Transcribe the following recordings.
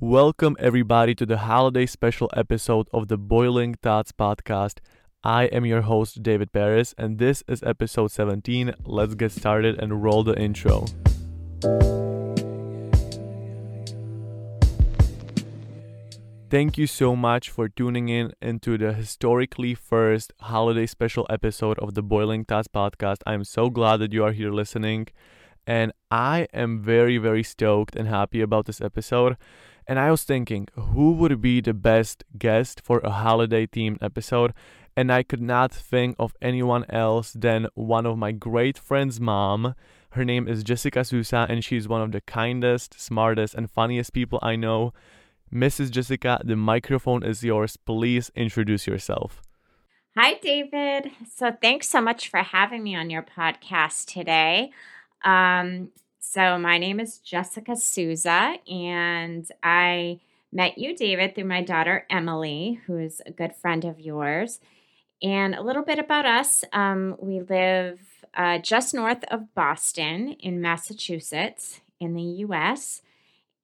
Welcome everybody to the holiday special episode of the Boiling Thoughts podcast. I am your host David Paris and this is episode 17. Let's get started and roll the intro. Thank you so much for tuning in into the historically first holiday special episode of the Boiling Thoughts podcast. I'm so glad that you are here listening. And I am very, very stoked and happy about this episode. And I was thinking, who would be the best guest for a holiday-themed episode? And I could not think of anyone else than one of my great friend's mom. Her name is Jessica Sousa, and she's one of the kindest, smartest, and funniest people I know. Mrs. Jessica, the microphone is yours. Please introduce yourself. Hi, David. So thanks so much for having me on your podcast today. So my name is Jessica Sousa, and I met you, David, through my daughter, Emily, who is a good friend of yours. And a little bit about us. We live just north of Boston in Massachusetts in the U.S.,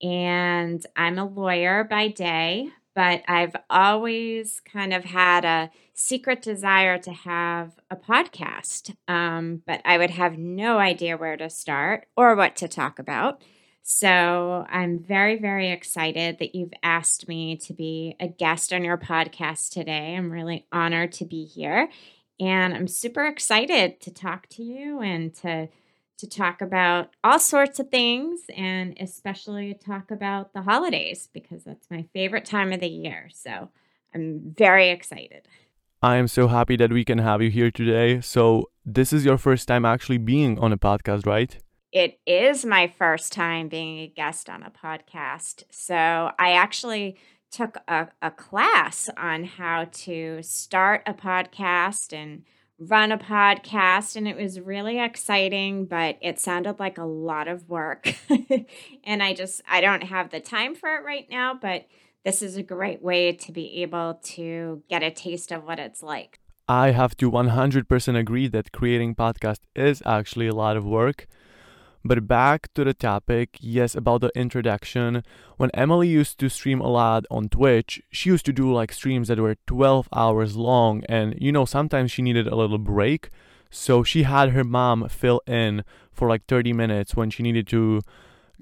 and I'm a lawyer by day, but I've always kind of had a secret desire to have a podcast, but I would have no idea where to start or what to talk about. So I'm very, very excited that you've asked me to be a guest on your podcast today. I'm really honored to be here, and I'm super excited to talk to you and to talk about all sorts of things, and especially talk about the holidays because that's my favorite time of the year. So I'm very excited. I am so happy that we can have you here today. So this is your first time actually being on a podcast, right? It is my first time being a guest on a podcast. So I actually took a class on how to start a podcast and run a podcast, and it was really exciting, but it sounded like a lot of work. And I don't have the time for it right now, but this is a great way to be able to get a taste of what it's like. I have to 100% agree that creating podcast is actually a lot of work. But back to the topic, yes, about the introduction. When Emily used to stream a lot on Twitch, she used to do like streams that were 12 hours long. And, you know, sometimes she needed a little break. So she had her mom fill in for like 30 minutes when she needed to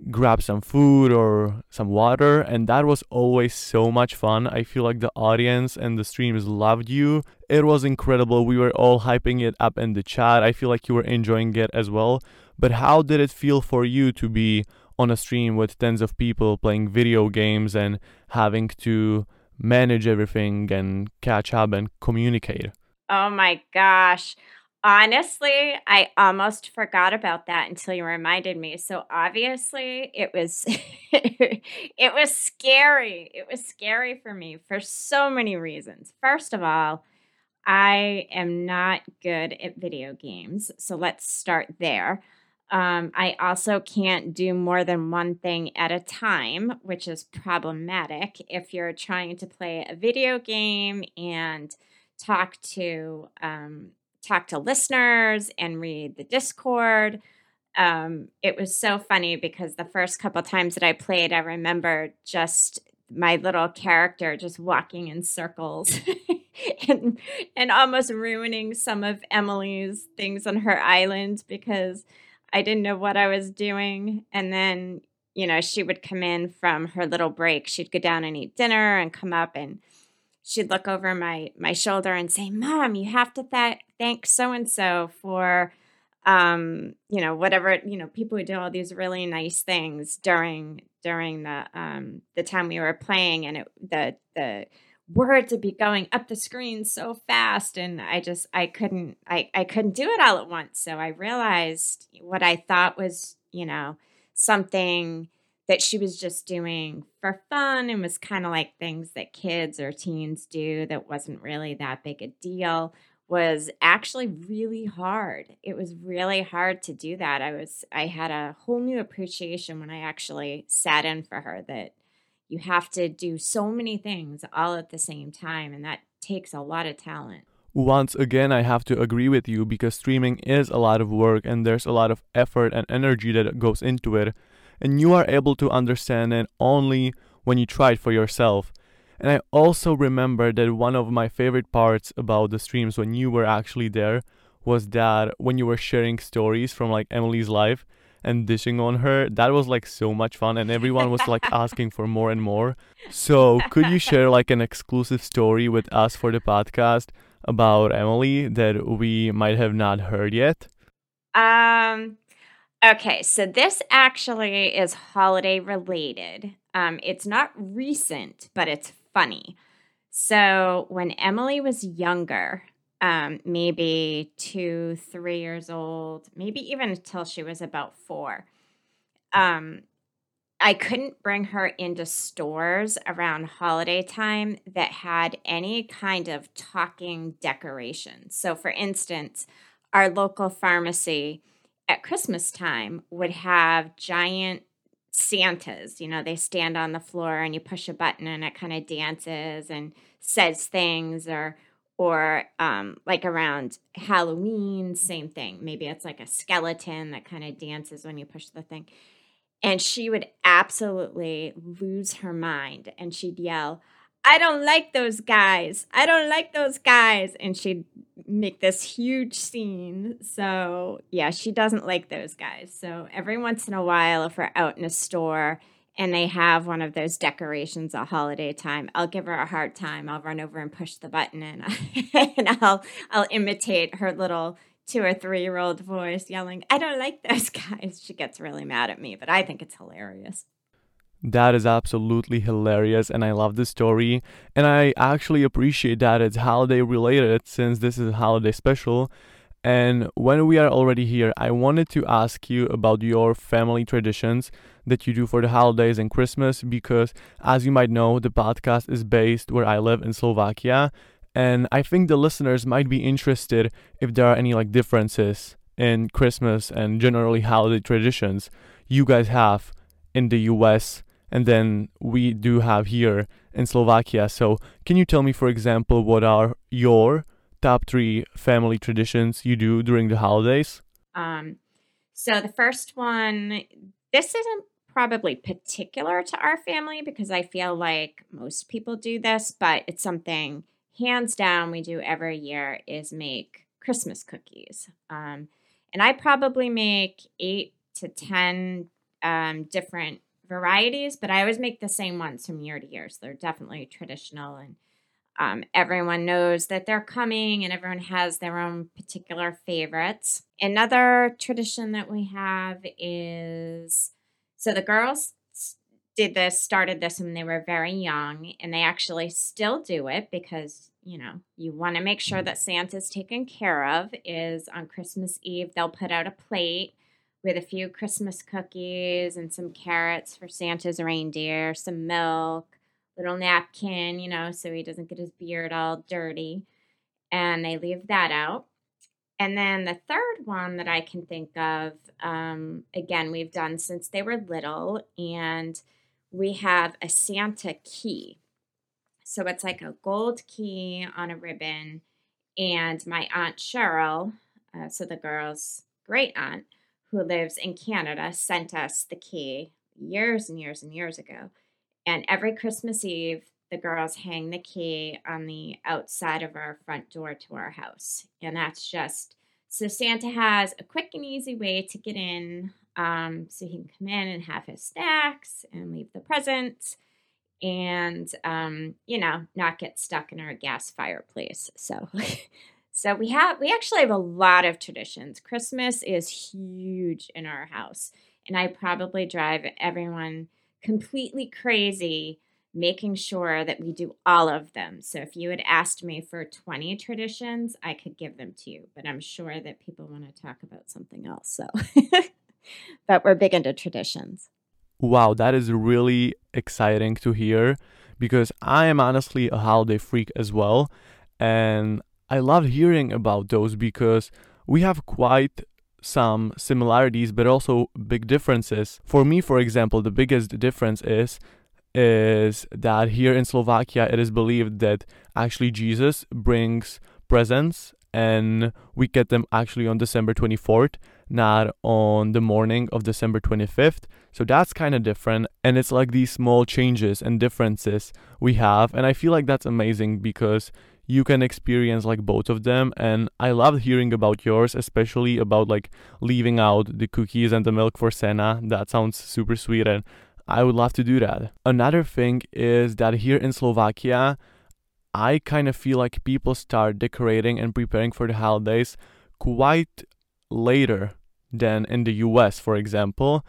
grab some food or some water. And that was always so much fun. I feel like the audience and the streams loved you. It was incredible. We were all hyping it up in the chat. I feel like you were enjoying it as well. But how did it feel for you to be on a stream with tens of people playing video games and having to manage everything and catch up and communicate? Oh my gosh. Honestly, I almost forgot about that until you reminded me. So obviously it was it was scary. It was scary for me for so many reasons. First of all, I am not good at video games. So let's start there. I also can't do more than one thing at a time, which is problematic if you're trying to play a video game and talk to listeners and read the Discord. It was so funny because the first couple times that I played, I remember just my little character just walking in circles and almost ruining some of Emily's things on her island because I didn't know what I was doing. And then, you know, she would come in from her little break. She'd go down and eat dinner and come up, and she'd look over my shoulder and say, "Mom, you have to thank so-and-so for, whatever, people who do all these really nice things during the time we were playing." And the words would be going up the screen so fast, and I couldn't do it all at once. So I realized what I thought was, something that she was just doing for fun and was kind of like things that kids or teens do that wasn't really that big a deal, was actually really hard. It was really hard to do that. I had a whole new appreciation when I actually sat in for her that you have to do so many things all at the same time, and that takes a lot of talent. Once again, I have to agree with you because streaming is a lot of work and there's a lot of effort and energy that goes into it. And you are able to understand it only when you try it for yourself. And I also remember that one of my favorite parts about the streams when you were actually there was that when you were sharing stories from like Emily's life and dishing on her, that was like so much fun, and everyone was like asking for more and more. So could you share like an exclusive story with us for the podcast about Emily that we might have not heard yet? Okay, so this actually is holiday related. It's not recent, but it's funny. So when Emily was younger, maybe 2-3 years old, maybe even until she was about 4. I couldn't bring her into stores around holiday time that had any kind of talking decoration. So for instance, our local pharmacy at Christmas time would have giant Santas. You know, they stand on the floor and you push a button and it kind of dances and says things, or like around Halloween, same thing. Maybe it's like a skeleton that kind of dances when you push the thing. And she would absolutely lose her mind. And she'd yell, "I don't like those guys. I don't like those guys." And she'd make this huge scene. So yeah, she doesn't like those guys. So every once in a while, if we're out in a store and they have one of those decorations at holiday time, I'll give her a hard time. I'll run over and push the button, and I'll imitate her little 2- or 3-year-old voice yelling, "I don't like those guys." She gets really mad at me, but I think it's hilarious. That is absolutely hilarious, and I love the story. And I actually appreciate that it's holiday related, since this is a holiday special. And when we are already here, I wanted to ask you about your family traditions that you do for the holidays and Christmas, because as you might know, the podcast is based where I live in Slovakia, and I think the listeners might be interested if there are any like differences in Christmas and generally holiday traditions you guys have in the US and then we do have here in Slovakia. So can you tell me, for example, what are your top 3 family traditions you do during the holidays? So the first one, this isn't probably particular to our family because I feel like most people do this, but it's something hands down we do every year, is make Christmas cookies. And I probably make 8 to 10 different varieties, but I always make the same ones from year to year. So they're definitely traditional, and everyone knows that they're coming, and everyone has their own particular favorites. Another tradition that we have is, so the girls started this when they were very young, and they actually still do it because, you know, you want to make sure that Santa's taken care of, is on Christmas Eve, they'll put out a plate with a few Christmas cookies and some carrots for Santa's reindeer, some milk, little napkin, you know, so he doesn't get his beard all dirty. And they leave that out. And then the third one that I can think of, again, we've done since they were little, and we have a Santa key. So it's like a gold key on a ribbon. And my Aunt Cheryl, so the girl's great aunt, who lives in Canada, sent us the key years and years and years ago. And every Christmas Eve, the girls hang the key on the outside of our front door to our house. And that's just, so Santa has a quick and easy way to get in, so he can come in and have his snacks and leave the presents and, you know, not get stuck in our gas fireplace. So so we actually have a lot of traditions. Christmas is huge in our house, and I probably drive everyone completely crazy making sure that we do all of them. So if you had asked me for 20 traditions, I could give them to you, but I'm sure that people want to talk about something else. So but we're big into traditions. Wow, that is really exciting to hear, because I am honestly a holiday freak as well, and I love hearing about those because we have quite some similarities, but also big differences. For me, for example, the biggest difference is that here in Slovakia, it is believed that actually Jesus brings presents, and we get them actually on December 24th, not on the morning of December 25th. So that's kind of different. And it's like these small changes and differences we have. And I feel like that's amazing because you can experience like both of them. And I loved hearing about yours, especially about like leaving out the cookies and the milk for Senna. That sounds super sweet. And I would love to do that. Another thing is that here in Slovakia, I kind of feel like people start decorating and preparing for the holidays quite later than in the US, for example.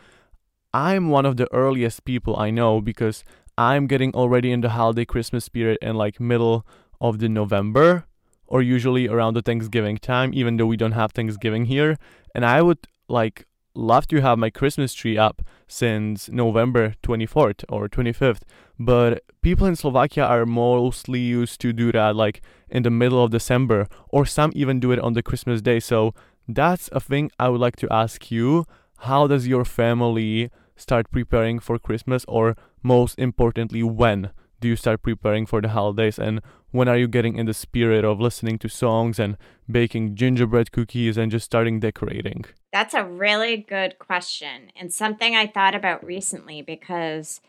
I'm one of the earliest people I know because I'm getting already in the holiday Christmas spirit in like middle of the November or usually around the Thanksgiving time, even though we don't have Thanksgiving here. And I would like love to have my Christmas tree up since November 24th or 25th, but people in Slovakia are mostly used to do that like in the middle of December, or some even do it on the Christmas day. So that's a thing I would like to ask you. How does your family start preparing for Christmas, or most importantly, when do you start preparing for the holidays, and when are you getting in the spirit of listening to songs and baking gingerbread cookies and just starting decorating? That's a really good question, and something I thought about recently, because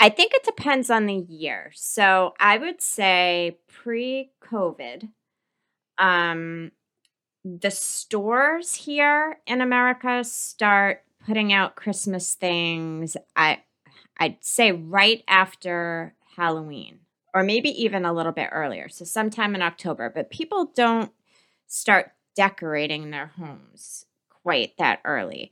I think it depends on the year. So I would say pre-COVID, the stores here in America start putting out Christmas things, I'd say right after Halloween, or maybe even a little bit earlier. So sometime in October, but people don't start decorating their homes quite that early.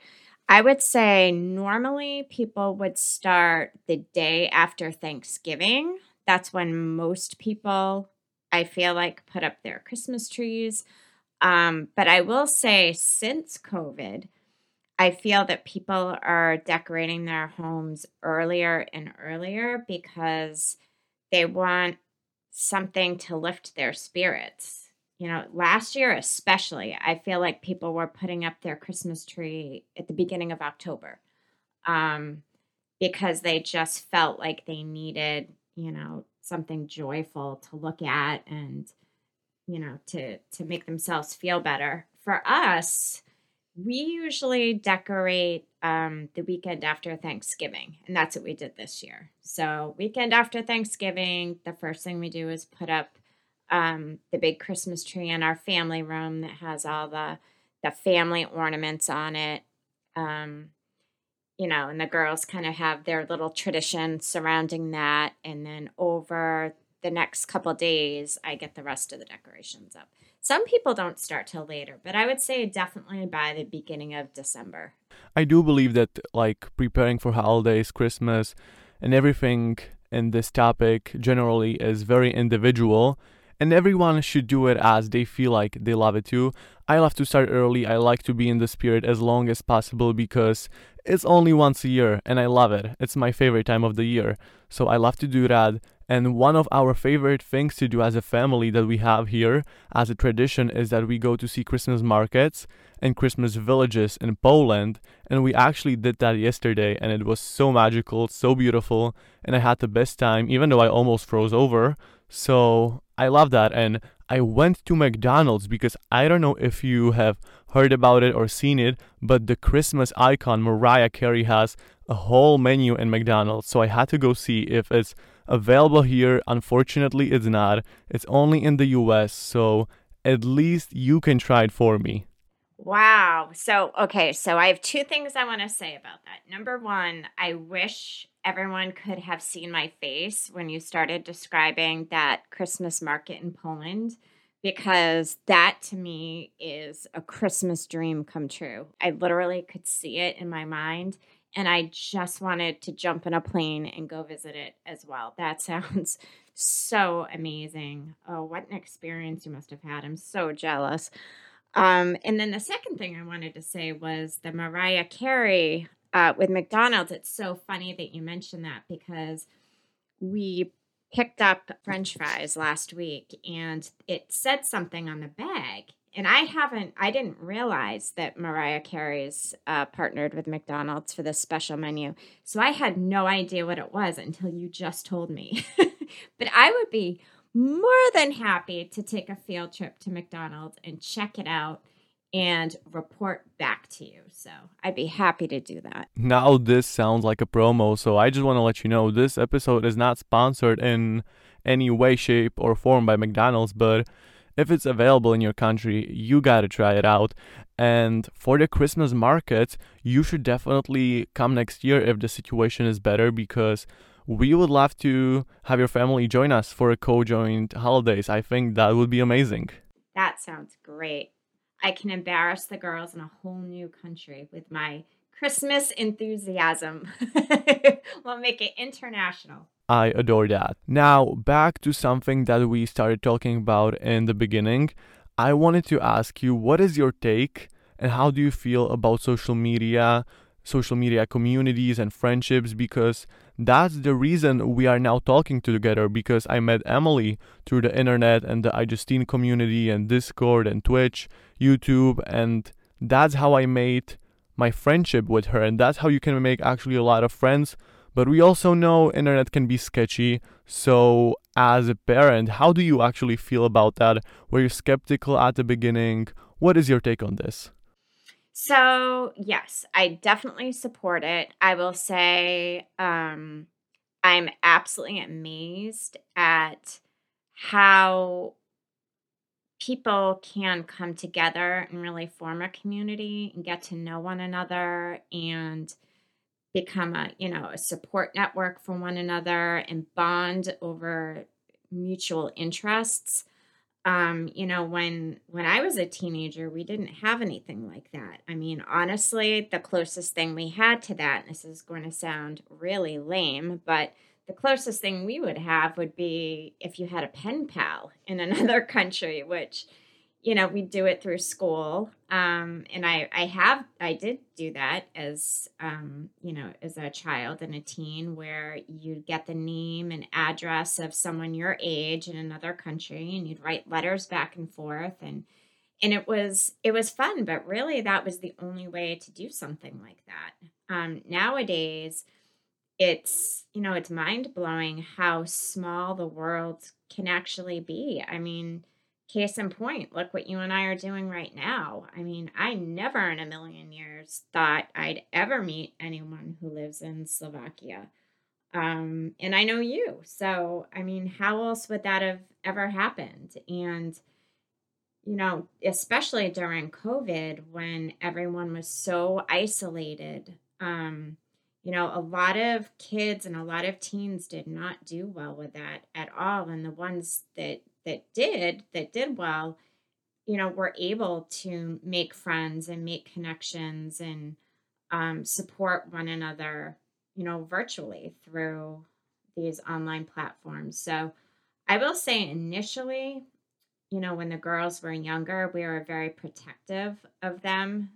I would say normally people would start the day after Thanksgiving. That's when most people, I feel like, put up their Christmas trees. But I will say since COVID, I feel that people are decorating their homes earlier and earlier because they want something to lift their spirits. You know, last year especially, I feel like people were putting up their Christmas tree at the beginning of October, because they just felt like they needed, you know, something joyful to look at and, you know, to make themselves feel better. For us, we usually decorate the weekend after Thanksgiving, and that's what we did this year. So weekend after Thanksgiving, the first thing we do is put up the big Christmas tree in our family room that has all the family ornaments on it. You know, and the girls kind of have their little tradition surrounding that, and then over the next couple of days, I get the rest of the decorations up. Some people don't start till later, but I would say definitely by the beginning of December. I do believe that like preparing for holidays, Christmas, and everything in this topic generally is very individual, and everyone should do it as they feel like they love it too. I love to start early. I like to be in the spirit as long as possible because it's only once a year and I love it. It's my favorite time of the year. So I love to do that. And one of our favorite things to do as a family that we have here as a tradition is that we go to see Christmas markets and Christmas villages in Poland. And we actually did that yesterday, and it was so magical, so beautiful. And I had the best time, even though I almost froze over. So I love that. And I went to McDonald's because I don't know if you have heard about it or seen it, but the Christmas icon Mariah Carey has a whole menu in McDonald's. So I had to go see if it's available here. Unfortunately, it's not. It's only in the US, so at least you can try it for me. Wow. So, okay, so I have two things I want to say about that. Number one, I wish everyone could have seen my face when you started describing that Christmas market in Poland, because that to me is a Christmas dream come true. I literally could see it in my mind. And I just wanted to jump in a plane and go visit it as well. That sounds so amazing. Oh, what an experience you must have had. I'm so jealous. And then the second thing I wanted to say was the Mariah Carey with McDonald's. It's so funny that you mentioned that because we picked up French fries last week and it said something on the bag. And I didn't realize that Mariah Carey's partnered with McDonald's for this special menu. So I had no idea what it was until you just told me. But I would be more than happy to take a field trip to McDonald's and check it out and report back to you. So I'd be happy to do that. Now this sounds like a promo. So I just want to let you know this episode is not sponsored in any way, shape, or form by McDonald's. But if it's available in your country, you got to try it out. And for the Christmas markets, you should definitely come next year if the situation is better, because we would love to have your family join us for a co-joint holidays. I think that would be amazing. That sounds great. I can embarrass the girls in a whole new country with my Christmas enthusiasm. We'll make it international. I adore that. Now, back to something that we started talking about in the beginning. I wanted to ask you, what is your take and how do you feel about social media communities and friendships? Because that's the reason we are now talking together, because I met Emily through the internet and the iJustine community and Discord and Twitch, YouTube, and that's how I made my friendship with her, and that's how you can make actually a lot of friends. But we also know internet can be sketchy, so as a parent, how do you actually feel about that? Were you skeptical at the beginning? What is your take on this? So, yes, I definitely support it. I will say I'm absolutely amazed at how people can come together and really form a community and get to know one another and become a support network for one another and bond over mutual interests. When I was a teenager, we didn't have anything like that. I mean, honestly, the closest thing we had to that, and this is going to sound really lame, but the closest thing we would have would be if you had a pen pal in another country, which, we do it through school. And I did do that as, as a child and a teen, where you'd get the name and address of someone your age in another country and you'd write letters back and forth. And it was fun, but really that was the only way to do something like that. Nowadays, it's mind blowing how small the world can actually be. I mean, case in point, look what you and I are doing right now. I mean, I never in a million years thought I'd ever meet anyone who lives in Slovakia. And I know you. So, I mean, how else would that have ever happened? And, especially during COVID when everyone was so isolated, a lot of kids and a lot of teens did not do well with that at all. And the ones that did well, were able to make friends and make connections and support one another, virtually through these online platforms. So I will say initially, when the girls were younger, we were very protective of them.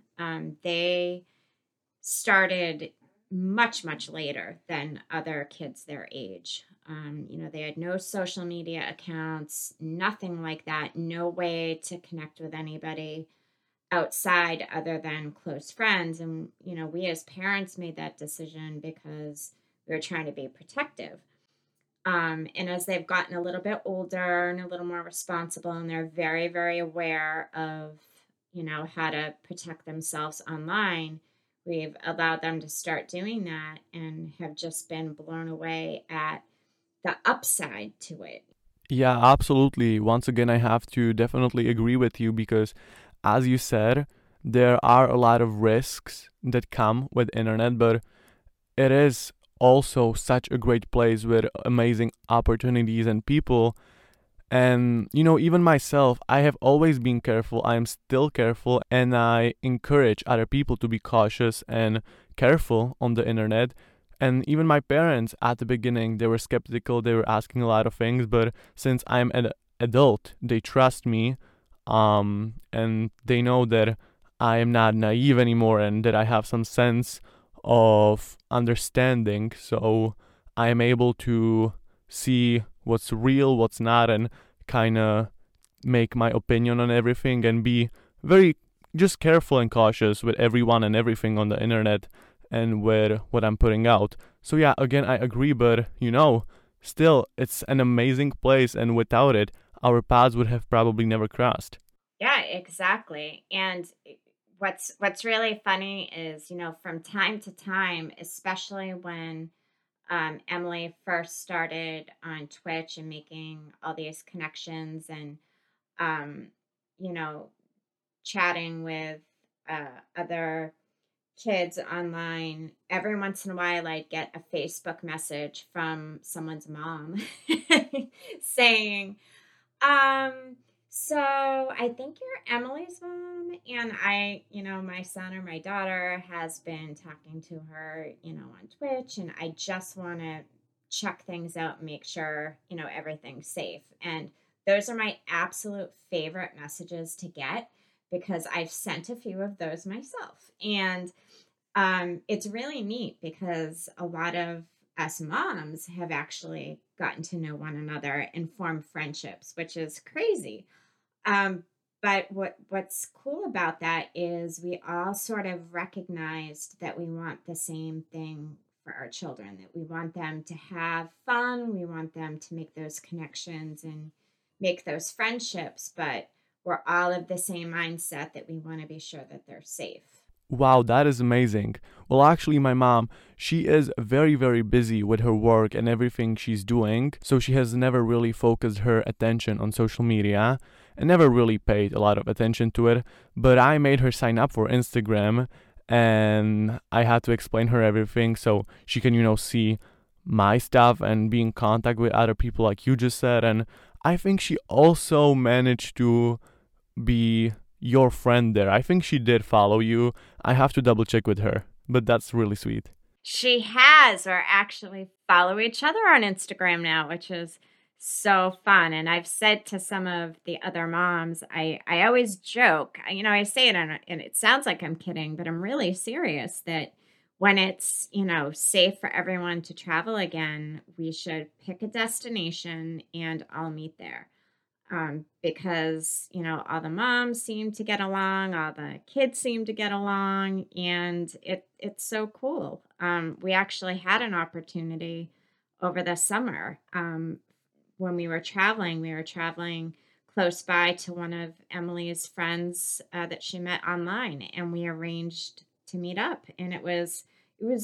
They started much, much later than other kids their age. They had no social media accounts, nothing like that, no way to connect with anybody outside other than close friends. And, we as parents made that decision because we were trying to be protective. And as they've gotten a little bit older and a little more responsible, and they're very, very aware of, how to protect themselves online, we've allowed them to start doing that and have just been blown away at the upside to it. Yeah, absolutely. Once again, I have to definitely agree with you because, as you said, there are a lot of risks that come with internet, but it is also such a great place with amazing opportunities and people. And, even myself, I have always been careful. I am still careful, and I encourage other people to be cautious and careful on the internet. And even my parents at the beginning, they were skeptical. They were asking a lot of things, but since I'm an adult, they trust me, and they know that I am not naive anymore and that I have some sense of understanding. So I am able to see what's real, what's not, and kind of make my opinion on everything and be very just careful and cautious with everyone and everything on the internet and with what I'm putting out. So yeah, again, I agree, but still, it's an amazing place, and without it, our paths would have probably never crossed. Yeah, exactly. And what's really funny is, you know, from time to time, especially when Emily first started on Twitch and making all these connections and, you know, chatting with other kids online, every once in a while I'd get a Facebook message from someone's mom saying, so I think you're Emily's mom, and I, you know, my son or my daughter has been talking to her, you know, on Twitch, and I just want to check things out and make sure, you know, everything's safe. And those are my absolute favorite messages to get, because I've sent a few of those myself. And it's really neat because a lot of us moms have actually gotten to know one another and formed friendships, which is crazy. But what's cool about that is we all sort of recognized that we want the same thing for our children, that we want them to have fun, we want them to make those connections and make those friendships, but we're all of the same mindset that we want to be sure that they're safe. Wow, that is amazing. Well, actually, my mom, she is very, very busy with her work and everything she's doing. So she has never really focused her attention on social media and never really paid a lot of attention to it. But I made her sign up for Instagram and I had to explain her everything so she can, you know, see my stuff and be in contact with other people like you just said. And I think she also managed to be your friend there. I think she did follow you. I have to double check with her, but that's really sweet. She has. We're actually follow each other on Instagram now, which is so fun. And I've said to some of the other moms, I always joke, you know, I say it and it sounds like I'm kidding, but I'm really serious that when it's, you know, safe for everyone to travel again, we should pick a destination and all meet there. Because, you know, all the moms seem to get along, all the kids seem to get along, and it's so cool. We actually had an opportunity over the summer. When we were traveling close by to one of Emily's friends that she met online, and we arranged to meet up, and it was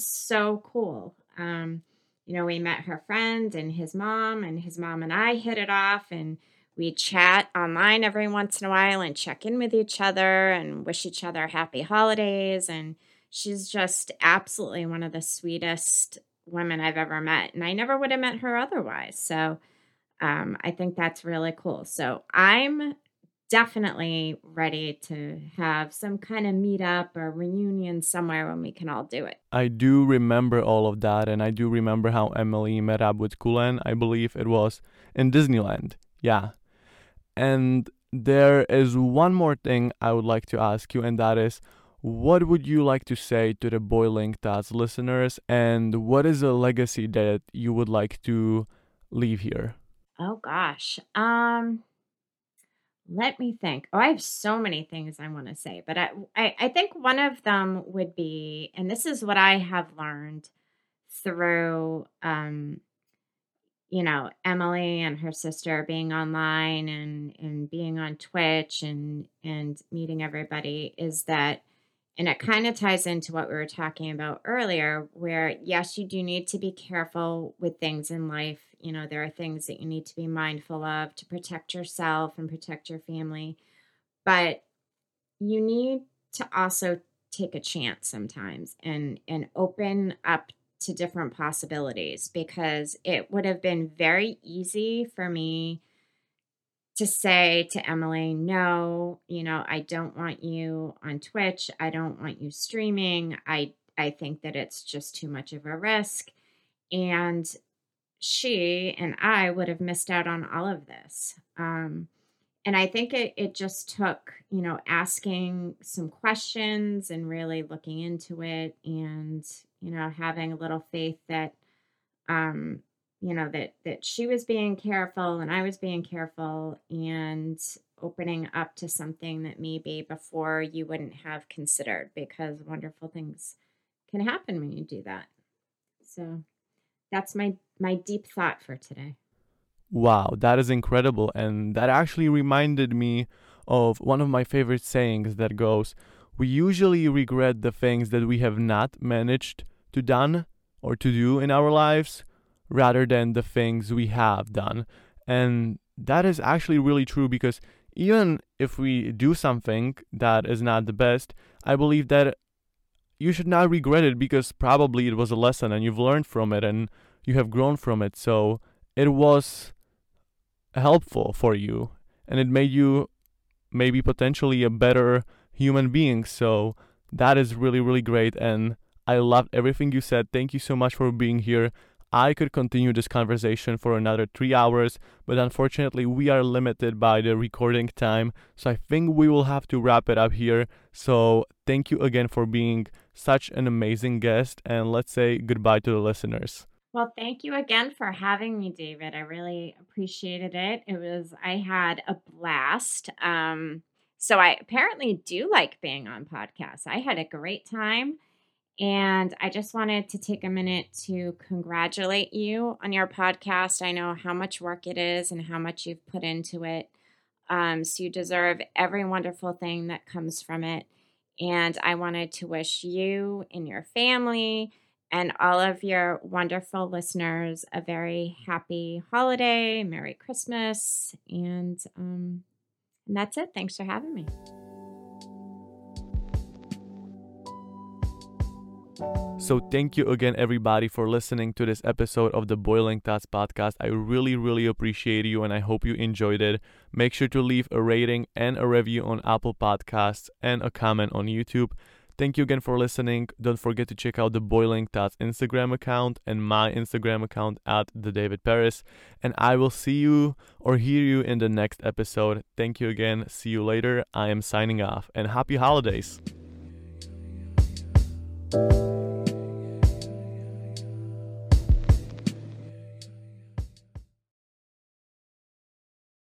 so cool. You know, we met her friend and his mom and I hit it off, and we chat online every once in a while and check in with each other and wish each other happy holidays. And she's just absolutely one of the sweetest women I've ever met. And I never would have met her otherwise. So I think that's really cool. So I'm definitely ready to have some kind of meetup or reunion somewhere when we can all do it. I do remember all of that. And I do remember how Emily met up with Kulan. I believe it was in Disneyland. Yeah. And there is one more thing I would like to ask you, and that is, what would you like to say to the Boiling Thoughts listeners, and what is a legacy that you would like to leave here? Oh, gosh. Let me think. Oh, I have so many things I want to say, but I think one of them would be, and this is what I have learned through you know, Emily and her sister being online and being on Twitch and meeting everybody, is that, and it kind of ties into what we were talking about earlier, where, yes, you do need to be careful with things in life. You know, there are things that you need to be mindful of to protect yourself and protect your family. But you need to also take a chance sometimes and open up to different possibilities, because it would have been very easy for me to say to Emily, no, you know, I don't want you on Twitch. I don't want you streaming. I think that it's just too much of a risk. And she and I would have missed out on all of this. And I think it just took, you know, asking some questions and really looking into it, and, you know, having a little faith that, you know, that she was being careful and I was being careful, and opening up to something that maybe before you wouldn't have considered, because wonderful things can happen when you do that. So that's my deep thought for today. Wow, that is incredible. And that actually reminded me of one of my favorite sayings that goes, we usually regret the things that we have not managed to done or to do in our lives rather than the things we have done. And that is actually really true, because even if we do something that is not the best, I believe that you should not regret it, because probably it was a lesson and you've learned from it and you have grown from it. So it was helpful for you and it made you maybe potentially a better human being. So that is really, really great. And I loved everything you said. Thank you so much for being here. I could continue this conversation for another 3 hours, but unfortunately we are limited by the recording time. So I think we will have to wrap it up here. So thank you again for being such an amazing guest, and let's say goodbye to the listeners. Well, thank you again for having me, David. I really appreciated it. I had a blast. So I apparently do like being on podcasts. I had a great time. And I just wanted to take a minute to congratulate you on your podcast. I know how much work it is and how much you've put into it. So you deserve every wonderful thing that comes from it. And I wanted to wish you and your family and all of your wonderful listeners a very happy holiday, Merry Christmas. And that's it. Thanks for having me. So thank you again, everybody, for listening to this episode of the Boiling Thoughts podcast. I really, really appreciate you, and I hope you enjoyed it. Make sure to leave a rating and a review on Apple Podcasts and a comment on YouTube. Thank you again for listening. Don't forget to check out the Boiling Thoughts Instagram account and my Instagram account at the David Paris. And I will see you or hear you in the next episode. Thank you again. See you later. I am signing off, and happy holidays.